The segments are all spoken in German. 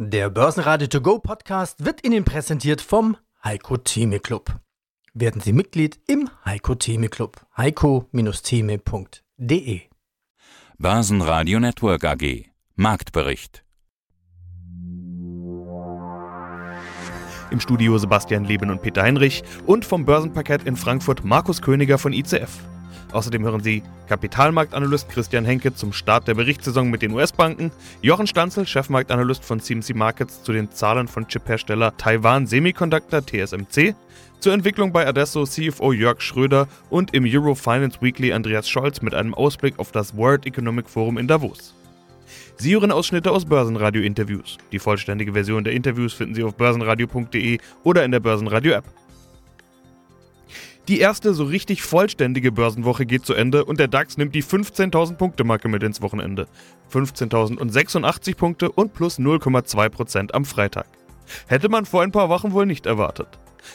Der Börsenradio To Go Podcast wird Ihnen präsentiert vom Heiko Thieme Club. Werden Sie Mitglied im Heiko Thieme Club. heiko-thieme.de. Börsenradio Network AG. Marktbericht. Im Studio Sebastian Leben und Peter Heinrich und vom Börsenparkett in Frankfurt Markus Königer von ICF. Außerdem hören Sie Kapitalmarktanalyst Christian Henke zum Start der Berichtssaison mit den US-Banken, Jochen Stanzel, Chefmarktanalyst von CMC Markets, zu den Zahlen von Chiphersteller Taiwan Semiconductor TSMC, zur Entwicklung bei Adesso CFO Jörg Schröder und im Eurofinance Weekly Andreas Scholz mit einem Ausblick auf das World Economic Forum in Davos. Sie hören Ausschnitte aus Börsenradio-Interviews. Die vollständige Version der Interviews finden Sie auf börsenradio.de oder in der Börsenradio-App. Die erste so richtig vollständige Börsenwoche geht zu Ende und der DAX nimmt die 15.000-Punkte-Marke mit ins Wochenende. 15.086 Punkte und plus 0,2% am Freitag. Hätte man vor ein paar Wochen wohl nicht erwartet.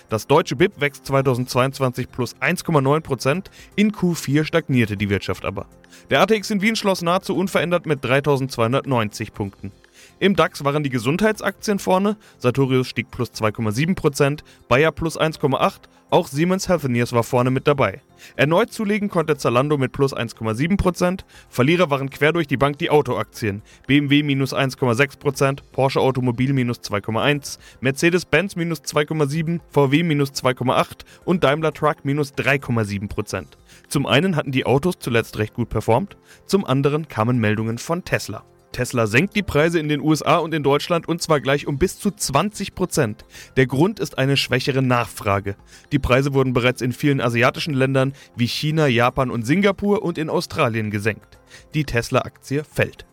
Das deutsche BIP wächst 2022 plus 1,9%, in Q4 stagnierte die Wirtschaft aber. Der ATX in Wien schloss nahezu unverändert mit 3.290 Punkten. Im DAX waren die Gesundheitsaktien vorne, Sartorius stieg plus 2,7%, Bayer plus 1,8%, auch Siemens Healthineers war vorne mit dabei. Erneut zulegen konnte Zalando mit plus 1,7%, Verlierer waren quer durch die Bank die Autoaktien, BMW minus 1,6%, Porsche Automobil minus 2,1%, Mercedes-Benz minus 2,7%, VW minus 2,8% und Daimler Truck minus 3,7%. Zum einen hatten die Autos zuletzt recht gut performt, zum anderen kamen Meldungen von Tesla. Tesla senkt die Preise in den USA und in Deutschland und zwar gleich um bis zu 20%. Der Grund ist eine schwächere Nachfrage. Die Preise wurden bereits in vielen asiatischen Ländern wie China, Japan und Singapur und in Australien gesenkt. Die Tesla-Aktie fällt.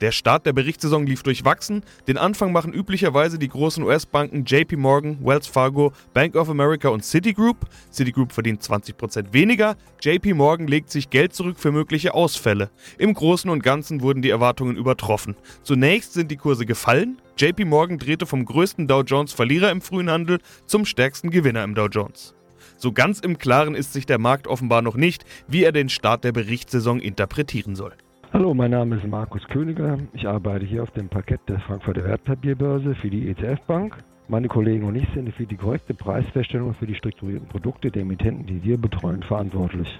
Der Start der Berichtssaison lief durchwachsen. Den Anfang machen üblicherweise die großen US-Banken JP Morgan, Wells Fargo, Bank of America und Citigroup. Citigroup verdient 20% weniger, JP Morgan legt sich Geld zurück für mögliche Ausfälle. Im Großen und Ganzen wurden die Erwartungen übertroffen. Zunächst sind die Kurse gefallen. JP Morgan drehte vom größten Dow Jones Verlierer im frühen Handel zum stärksten Gewinner im Dow Jones. So ganz im Klaren ist sich der Markt offenbar noch nicht, wie er den Start der Berichtssaison interpretieren soll. Hallo, mein Name ist Markus Königer. Ich arbeite hier auf dem Parkett der Frankfurter Wertpapierbörse für die ETF Bank. Meine Kollegen und ich sind für die korrekte Preisfeststellung für die strukturierten Produkte der Emittenten, die wir betreuen, verantwortlich.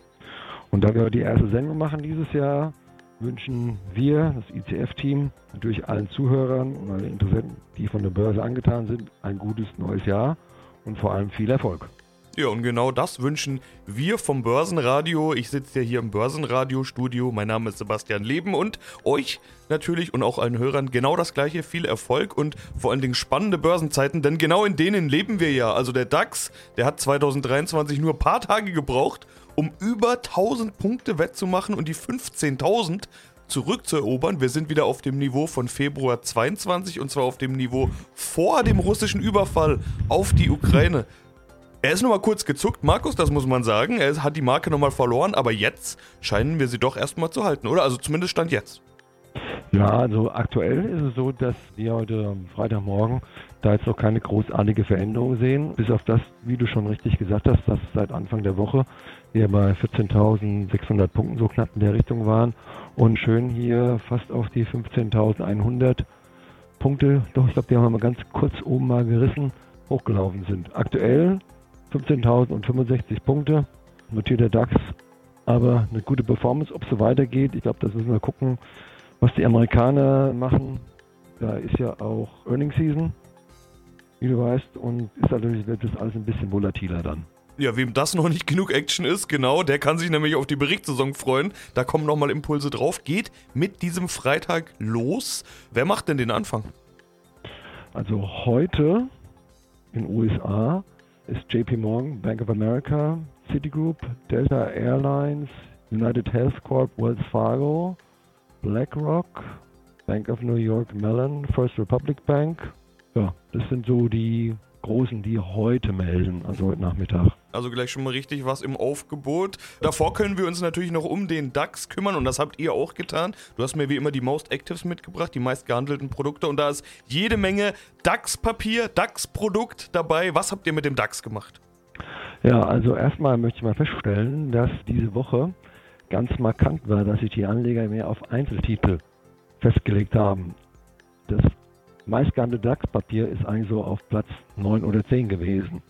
Und da wir die erste Sendung machen dieses Jahr, wünschen wir, das ICF-Team, natürlich allen Zuhörern und allen Interessenten, die von der Börse angetan sind, ein gutes neues Jahr und vor allem viel Erfolg. Ja, und genau das wünschen wir vom Börsenradio. Ich sitze ja hier im Börsenradio-Studio. Mein Name ist Sebastian Leben und euch natürlich und auch allen Hörern genau das Gleiche. Viel Erfolg und vor allen Dingen spannende Börsenzeiten, denn genau in denen leben wir ja. Also der DAX, der hat 2023 nur ein paar Tage gebraucht, um über 1000 Punkte wettzumachen und die 15.000 zurückzuerobern. Wir sind wieder auf dem Niveau von Februar 22 und zwar auf dem Niveau vor dem russischen Überfall auf die Ukraine. Er ist nochmal kurz gezuckt, Markus, das muss man sagen. Er hat die Marke nochmal verloren, aber jetzt scheinen wir sie doch erstmal zu halten, oder? Also zumindest Stand jetzt. Ja, also aktuell ist es so, dass wir heute Freitagmorgen da jetzt noch keine großartige Veränderung sehen. Bis auf das, wie du schon richtig gesagt hast, dass seit Anfang der Woche wir bei 14.600 Punkten so knapp in der Richtung waren und schön hier fast auf die 15.100 Punkte, doch ich glaube, die haben wir mal ganz kurz oben mal gerissen, hochgelaufen sind. Aktuell 15.065 Punkte, notiert der DAX, aber eine gute Performance, ob es so weitergeht. Ich glaube, das müssen wir gucken, was die Amerikaner machen. Da ist ja auch Earnings Season, wie du weißt, und ist natürlich das alles ein bisschen volatiler dann. Ja, wem das noch nicht genug Action ist, genau, der kann sich nämlich auf die Berichtssaison freuen. Da kommen nochmal Impulse drauf. Geht mit diesem Freitag los. Wer macht denn den Anfang? Also heute in den USA ist JP Morgan, Bank of America, Citigroup, Delta Airlines, United Health Corp, Wells Fargo, BlackRock, Bank of New York Mellon, First Republic Bank. Ja, das sind so die Großen, die heute melden, also heute Nachmittag. Also gleich schon mal richtig was im Aufgebot. Davor können wir uns natürlich noch um den DAX kümmern und das habt ihr auch getan. Du hast mir wie immer die Most Actives mitgebracht, die meist gehandelten Produkte und da ist jede Menge DAX-Papier, DAX-Produkt dabei. Was habt ihr mit dem DAX gemacht? Ja, also erstmal möchte ich mal feststellen, dass diese Woche ganz markant war, dass sich die Anleger mehr auf Einzeltitel festgelegt haben. Das meistgehandelte DAX-Papier ist eigentlich so auf Platz 9 oder 10 gewesen.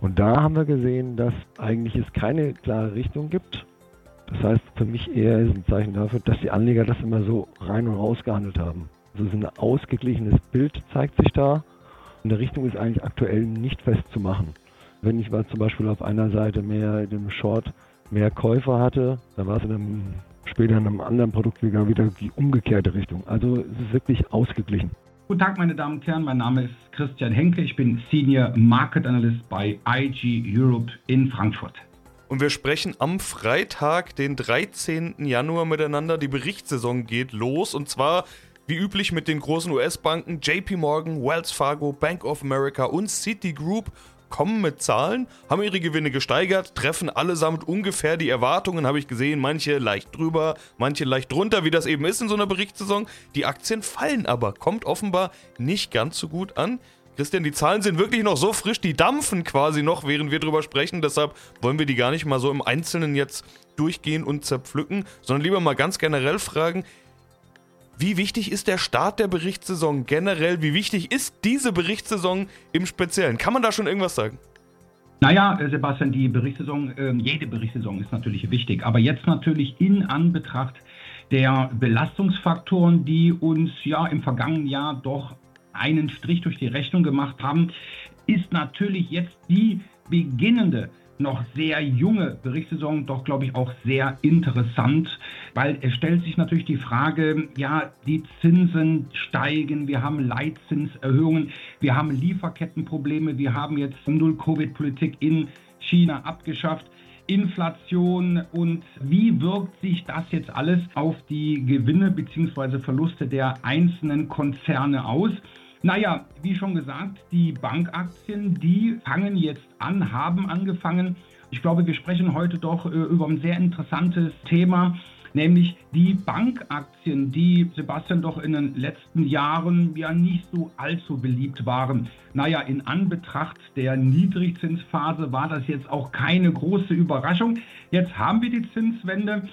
Und da haben wir gesehen, dass eigentlich es keine klare Richtung gibt. Das heißt, für mich eher ist ein Zeichen dafür, dass die Anleger das immer so rein und raus gehandelt haben. Also so ein ausgeglichenes Bild zeigt sich da. Und die Richtung ist eigentlich aktuell nicht festzumachen. Wenn ich mal zum Beispiel auf einer Seite mehr dem Short mehr Käufer hatte, dann war es später in einem anderen Produkt wieder die umgekehrte Richtung. Also es ist wirklich ausgeglichen. Guten Tag, meine Damen und Herren. Mein Name ist Christian Henke. Ich bin Senior Market Analyst bei IG Europe in Frankfurt. Und wir sprechen am Freitag, den 13. Januar miteinander. Die Berichtssaison geht los und zwar wie üblich mit den großen US-Banken JP Morgan, Wells Fargo, Bank of America und Citigroup kommen mit Zahlen, haben ihre Gewinne gesteigert, treffen allesamt ungefähr die Erwartungen, habe ich gesehen, manche leicht drüber, manche leicht drunter, wie das eben ist in so einer Berichtssaison. Die Aktien fallen aber, kommt offenbar nicht ganz so gut an. Christian, die Zahlen sind wirklich noch so frisch, die dampfen quasi noch, während wir drüber sprechen. Deshalb wollen wir die gar nicht mal so im Einzelnen jetzt durchgehen und zerpflücken, sondern lieber mal ganz generell fragen, wie wichtig ist der Start der Berichtssaison generell? Wie wichtig ist diese Berichtssaison im Speziellen? Kann man da schon irgendwas sagen? Naja, Sebastian, die Berichtssaison, jede Berichtssaison ist natürlich wichtig. Aber jetzt natürlich in Anbetracht der Belastungsfaktoren, die uns ja im vergangenen Jahr doch einen Strich durch die Rechnung gemacht haben, ist natürlich jetzt die beginnende, noch sehr junge Berichtssaison doch, glaube ich, auch sehr interessant, weil es stellt sich natürlich die Frage, ja, die Zinsen steigen, wir haben Leitzinserhöhungen, wir haben Lieferkettenprobleme, wir haben jetzt Null-Covid-Politik in China abgeschafft, Inflation und wie wirkt sich das jetzt alles auf die Gewinne bzw. Verluste der einzelnen Konzerne aus? Naja, wie schon gesagt, die Bankaktien, die fangen jetzt an, haben angefangen. Ich glaube, wir sprechen heute doch über ein sehr interessantes Thema, nämlich die Bankaktien, die, Sebastian, doch in den letzten Jahren ja nicht so allzu beliebt waren. Naja, in Anbetracht der Niedrigzinsphase war das jetzt auch keine große Überraschung. Jetzt haben wir die Zinswende.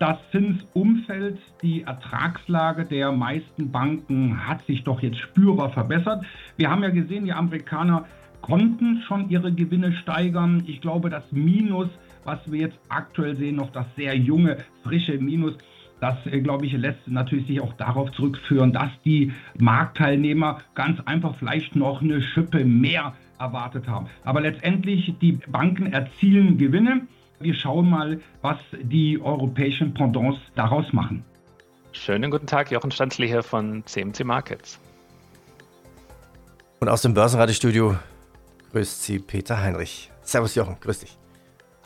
Das Zinsumfeld, die Ertragslage der meisten Banken hat sich doch jetzt spürbar verbessert. Wir haben ja gesehen, die Amerikaner konnten schon ihre Gewinne steigern. Ich glaube, das Minus, was wir jetzt aktuell sehen, noch das sehr junge, frische Minus, das, glaube ich, lässt natürlich sich auch darauf zurückführen, dass die Marktteilnehmer ganz einfach vielleicht noch eine Schippe mehr erwartet haben. Aber letztendlich, die Banken erzielen Gewinne. Wir schauen mal, was die europäischen Pendants daraus machen. Schönen guten Tag, Jochen Stanzle hier von CMC Markets. Und aus dem Börsenradiostudio grüßt Sie Peter Heinrich. Servus Jochen, grüß dich.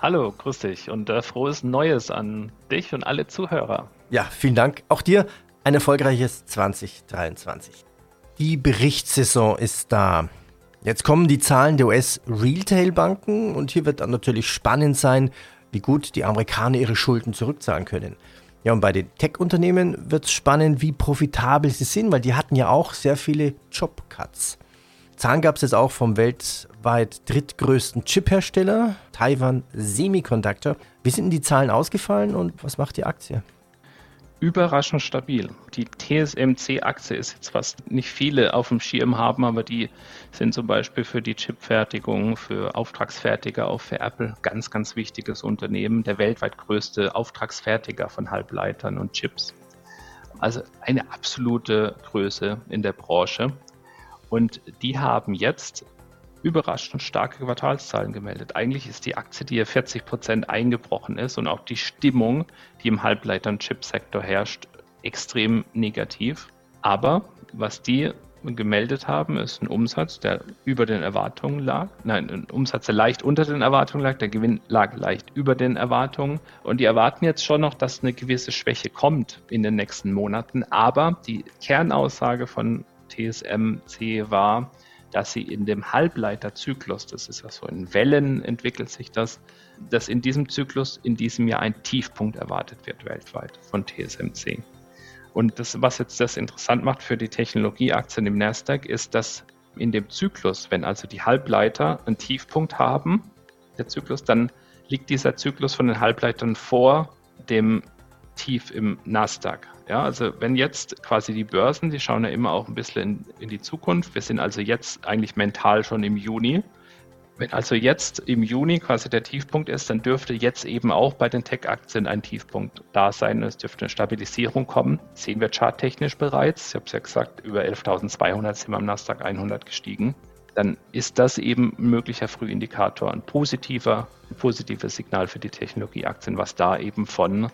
Hallo, grüß dich und frohes Neues an dich und alle Zuhörer. Ja, vielen Dank. Auch dir ein erfolgreiches 2023. Die Berichtssaison ist da. Jetzt kommen die Zahlen der US-Retail-Banken und hier wird dann natürlich spannend sein, wie gut die Amerikaner ihre Schulden zurückzahlen können. Ja, und bei den Tech-Unternehmen wird es spannend, wie profitabel sie sind, weil die hatten ja auch sehr viele Jobcuts. Zahlen gab es jetzt auch vom weltweit drittgrößten Chiphersteller, Taiwan Semiconductor. Wie sind denn die Zahlen ausgefallen und was macht die Aktie? Überraschend stabil. Die TSMC-Aktie ist jetzt, was nicht viele auf dem Schirm haben, aber die sind zum Beispiel für die Chipfertigung, für Auftragsfertiger, auch für Apple, ganz, ganz wichtiges Unternehmen, der weltweit größte Auftragsfertiger von Halbleitern und Chips. Also eine absolute Größe in der Branche. Und die haben jetzt überraschend starke Quartalszahlen gemeldet. Eigentlich ist die Aktie, die hier 40% eingebrochen ist und auch die Stimmung, die im Halbleitern-Chip-Sektor herrscht, extrem negativ. Aber was die gemeldet haben, ist ein Umsatz, der über den Erwartungen lag. Nein, ein Umsatz, der leicht unter den Erwartungen lag. Der Gewinn lag leicht über den Erwartungen. Und die erwarten jetzt schon noch, dass eine gewisse Schwäche kommt in den nächsten Monaten. Aber die Kernaussage von TSMC war, dass sie in dem Halbleiterzyklus, das ist ja so in Wellen entwickelt sich das, dass in diesem Zyklus in diesem Jahr ein Tiefpunkt erwartet wird weltweit von TSMC. Und das, was jetzt das interessant macht für die Technologieaktien im Nasdaq, ist, dass in dem Zyklus, wenn also die Halbleiter einen Tiefpunkt haben, der Zyklus, dann liegt dieser Zyklus von den Halbleitern vor dem Tief im Nasdaq. Ja, also wenn jetzt quasi die Börsen, die schauen ja immer auch ein bisschen in die Zukunft. Wir sind also jetzt eigentlich mental schon im Juni. Wenn also jetzt im Juni quasi der Tiefpunkt ist, dann dürfte jetzt eben auch bei den Tech-Aktien ein Tiefpunkt da sein. Es dürfte eine Stabilisierung kommen. Das sehen wir charttechnisch bereits. Ich habe es ja gesagt, über 11.200 sind wir am Nasdaq 100 gestiegen. Dann ist das eben ein möglicher Frühindikator, ein positives Signal für die Technologieaktien, was da eben von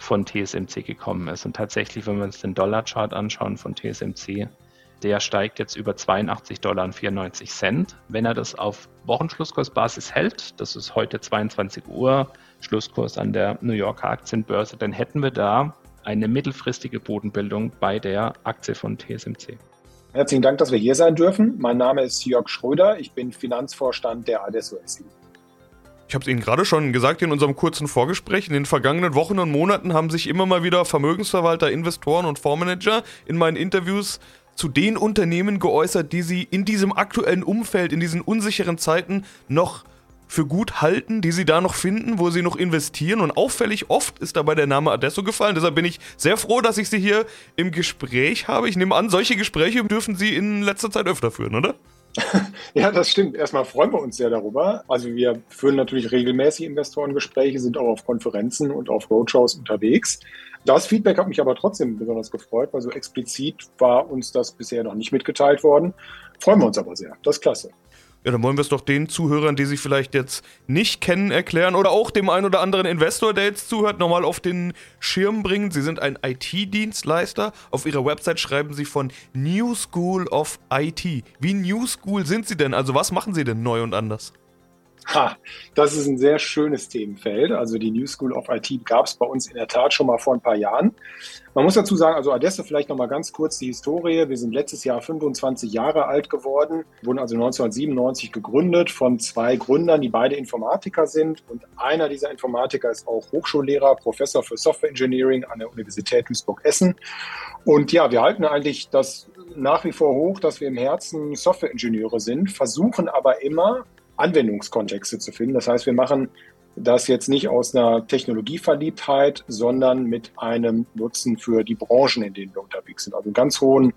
TSMC gekommen ist. Und tatsächlich, wenn wir uns den Dollarchart anschauen von TSMC, der steigt jetzt über $82,94. Wenn er das auf Wochenschlusskursbasis hält, das ist heute 22 Uhr, Schlusskurs an der New Yorker Aktienbörse, dann hätten wir da eine mittelfristige Bodenbildung bei der Aktie von TSMC. Herzlichen Dank, dass wir hier sein dürfen. Mein Name ist Jörg Schröder, ich bin Finanzvorstand der Adesso SE. Ich habe es Ihnen gerade schon gesagt in unserem kurzen Vorgespräch. In den vergangenen Wochen und Monaten haben sich immer mal wieder Vermögensverwalter, Investoren und Fondsmanager in meinen Interviews zu den Unternehmen geäußert, die sie in diesem aktuellen Umfeld, in diesen unsicheren Zeiten noch für gut halten, die sie da noch finden, wo sie noch investieren. Und auffällig oft ist dabei der Name Adesso gefallen. Deshalb bin ich sehr froh, dass ich Sie hier im Gespräch habe. Ich nehme an, solche Gespräche dürfen Sie in letzter Zeit öfter führen, oder? Ja, das stimmt. Erstmal freuen wir uns sehr darüber. Also wir führen natürlich regelmäßig Investorengespräche, sind auch auf Konferenzen und auf Roadshows unterwegs. Das Feedback hat mich aber trotzdem besonders gefreut, weil so explizit war uns das bisher noch nicht mitgeteilt worden. Freuen wir uns aber sehr. Das ist klasse. Ja, dann wollen wir es doch den Zuhörern, die Sie vielleicht jetzt nicht kennen, erklären oder auch dem einen oder anderen Investor, der jetzt zuhört, nochmal auf den Schirm bringen. Sie sind ein IT-Dienstleister. Auf Ihrer Website schreiben Sie von New School of IT. Wie New School sind Sie denn? Also was machen Sie denn neu und anders? Das ist ein sehr schönes Themenfeld. Also die New School of IT gab es bei uns in der Tat schon mal vor ein paar Jahren. Man muss dazu sagen, also Adesso vielleicht nochmal ganz kurz die Historie. Wir sind letztes Jahr 25 Jahre alt geworden, wurden also 1997 gegründet von zwei Gründern, die beide Informatiker sind. Und einer dieser Informatiker ist auch Hochschullehrer, Professor für Software Engineering an der Universität Duisburg-Essen. Und ja, wir halten eigentlich das nach wie vor hoch, dass wir im Herzen Software-Ingenieure sind, versuchen aber immer, Anwendungskontexte zu finden. Das heißt, wir machen das jetzt nicht aus einer Technologieverliebtheit, sondern mit einem Nutzen für die Branchen, in denen wir unterwegs sind. Also einen ganz hohen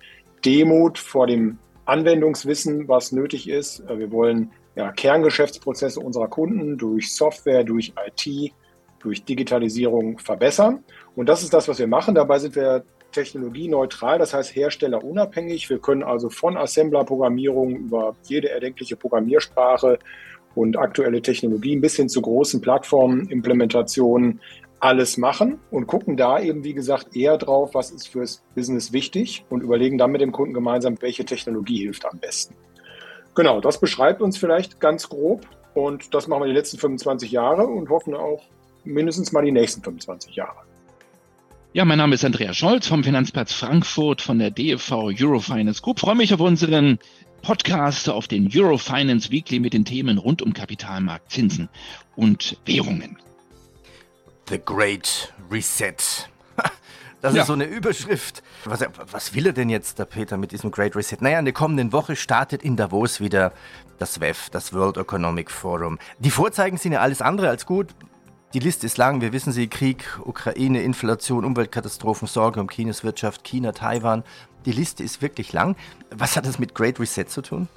Demut vor dem Anwendungswissen, was nötig ist. Wir wollen ja Kerngeschäftsprozesse unserer Kunden durch Software, durch IT, durch Digitalisierung verbessern. Und das ist das, was wir machen. Dabei sind wir technologieneutral, das heißt herstellerunabhängig. Wir können also von Assembler-Programmierung über jede erdenkliche Programmiersprache und aktuelle Technologien bis hin zu großen Plattformen-Implementationen alles machen und gucken da eben, wie gesagt, eher drauf, was ist fürs Business wichtig und überlegen dann mit dem Kunden gemeinsam, welche Technologie hilft am besten. Genau, das beschreibt uns vielleicht ganz grob und das machen wir die letzten 25 Jahre und hoffen auch mindestens mal die nächsten 25 Jahre. Ja, mein Name ist Andreas Scholz vom Finanzplatz Frankfurt von der DEV Eurofinance Group. Ich freue mich auf unseren Podcast, auf den Eurofinance Weekly mit den Themen rund um Kapitalmarkt, Zinsen und Währungen. The Great Reset. Das ist so eine Überschrift. Was will er denn jetzt, der Peter, mit diesem Great Reset? Naja, in der kommenden Woche startet in Davos wieder das WEF, das World Economic Forum. Die Vorzeichen sind ja alles andere als gut. Die Liste ist lang, wir wissen sie, Krieg, Ukraine, Inflation, Umweltkatastrophen, Sorge um Chinas Wirtschaft, China, Taiwan. Die Liste ist wirklich lang. Was hat das mit Great Reset zu tun?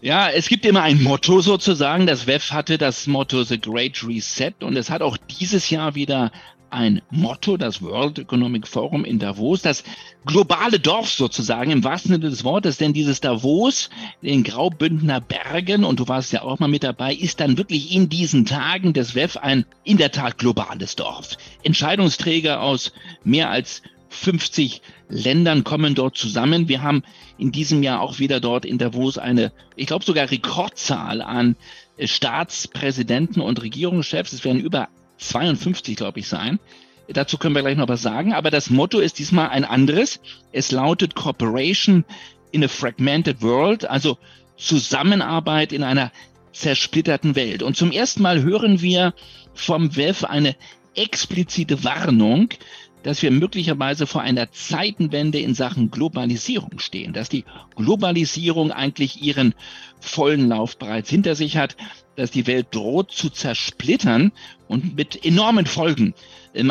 Ja, es gibt immer ein Motto sozusagen. Das WEF hatte das Motto The Great Reset und es hat auch dieses Jahr wieder ein Motto, das World Economic Forum in Davos, das globale Dorf sozusagen, im wahrsten Sinne des Wortes, denn dieses Davos in Graubündner Bergen, und du warst ja auch mal mit dabei, ist dann wirklich in diesen Tagen des WEF ein in der Tat globales Dorf. Entscheidungsträger aus mehr als 50 Ländern kommen dort zusammen. Wir haben in diesem Jahr auch wieder dort in Davos eine, ich glaube sogar Rekordzahl an Staatspräsidenten und Regierungschefs. Es werden über 52, glaube ich, sein. Dazu können wir gleich noch was sagen. Aber das Motto ist diesmal ein anderes. Es lautet Cooperation in a Fragmented World, also Zusammenarbeit in einer zersplitterten Welt. Und zum ersten Mal hören wir vom WEF eine explizite Warnung, dass wir möglicherweise vor einer Zeitenwende in Sachen Globalisierung stehen, dass die Globalisierung eigentlich ihren vollen Lauf bereits hinter sich hat, dass die Welt droht zu zersplittern und mit enormen Folgen,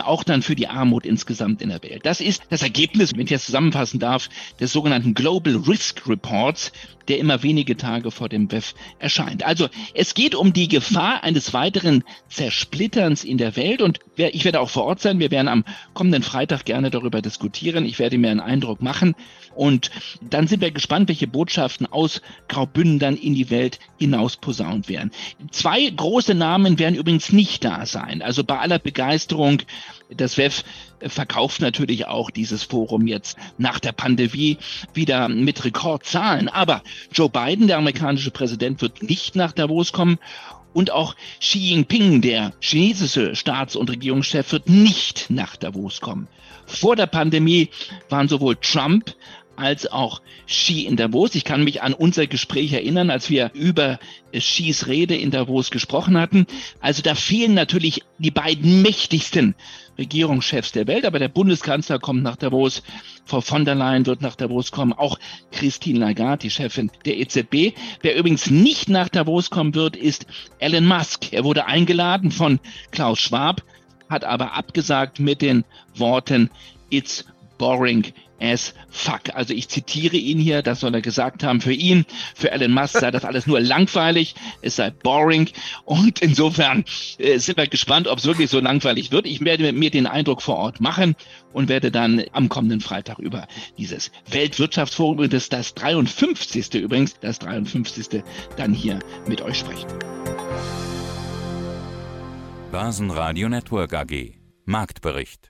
auch dann für die Armut insgesamt in der Welt. Das ist das Ergebnis, wenn ich das zusammenfassen darf, des sogenannten Global Risk Reports, der immer wenige Tage vor dem WEF erscheint. Also es geht um die Gefahr eines weiteren Zersplitterns in der Welt und ich werde auch vor Ort sein. Wir werden am kommenden Freitag gerne darüber diskutieren. Ich werde mir einen Eindruck machen und dann sind wir gespannt, welche Botschaften aus Graubünden dann in die Welt hinaus posaunt werden. Zwei große Namen werden übrigens nicht da sein. Also bei aller Begeisterung, das WEF verkauft natürlich auch dieses Forum jetzt nach der Pandemie wieder mit Rekordzahlen. Aber Joe Biden, der amerikanische Präsident, wird nicht nach Davos kommen. Und auch Xi Jinping, der chinesische Staats- und Regierungschef, wird nicht nach Davos kommen. Vor der Pandemie waren sowohl Trump als auch Xi in Davos. Ich kann mich an unser Gespräch erinnern, als wir über Xis Rede in Davos gesprochen hatten. Also da fehlen natürlich die beiden mächtigsten Regierungschefs der Welt, aber der Bundeskanzler kommt nach Davos, Frau von der Leyen wird nach Davos kommen, auch Christine Lagarde, die Chefin der EZB. Wer übrigens nicht nach Davos kommen wird, ist Elon Musk. Er wurde eingeladen von Klaus Schwab, hat aber abgesagt mit den Worten, "It's boring as fuck." Also ich zitiere ihn hier, das soll er gesagt haben. Für ihn, für Elon Musk sei das alles nur langweilig, es sei boring und insofern sind wir gespannt, ob es wirklich so langweilig wird. Ich werde mir den Eindruck vor Ort machen und werde dann am kommenden Freitag über dieses Weltwirtschaftsforum, das 53. übrigens, das 53. dann hier mit euch sprechen. Börsenradio Network AG, Marktbericht.